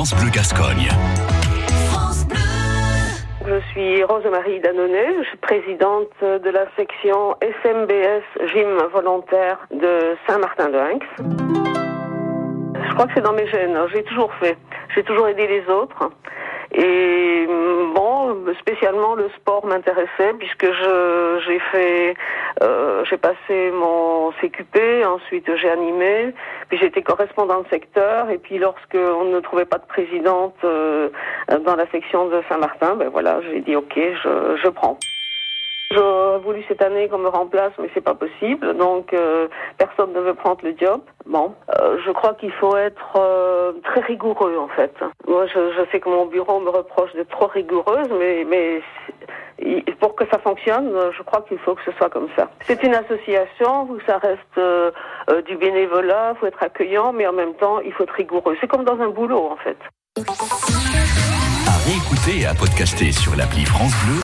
France Bleu Gascogne. France Bleu. Je suis Rose Marie Dannonay, je suis présidente de la section SMBS gym volontaire de Saint-Martin-de-Hinx. Je crois que c'est dans mes gènes, j'ai toujours fait, j'ai toujours aidé les autres. Et bon, spécialement le sport m'intéressait puisque j'ai passé mon CQP, ensuite j'ai animé, puis j'étais correspondante secteur, et puis lorsque on ne trouvait pas de présidente dans la section de Saint-Martin, ben voilà, j'ai dit ok, je prends. J'aurais voulu cette année qu'on me remplace, mais c'est pas possible, donc personne ne veut prendre le job. Bon, je crois qu'il faut être très rigoureux en fait. Moi, je sais que mon bureau me reproche d'être trop rigoureuse, mais pour que ça fonctionne, je crois qu'il faut que ce soit comme ça. C'est une association où ça reste du bénévolat, faut être accueillant, mais en même temps, il faut être rigoureux. C'est comme dans un boulot en fait. À réécouter et à podcaster sur l'appli France Bleu.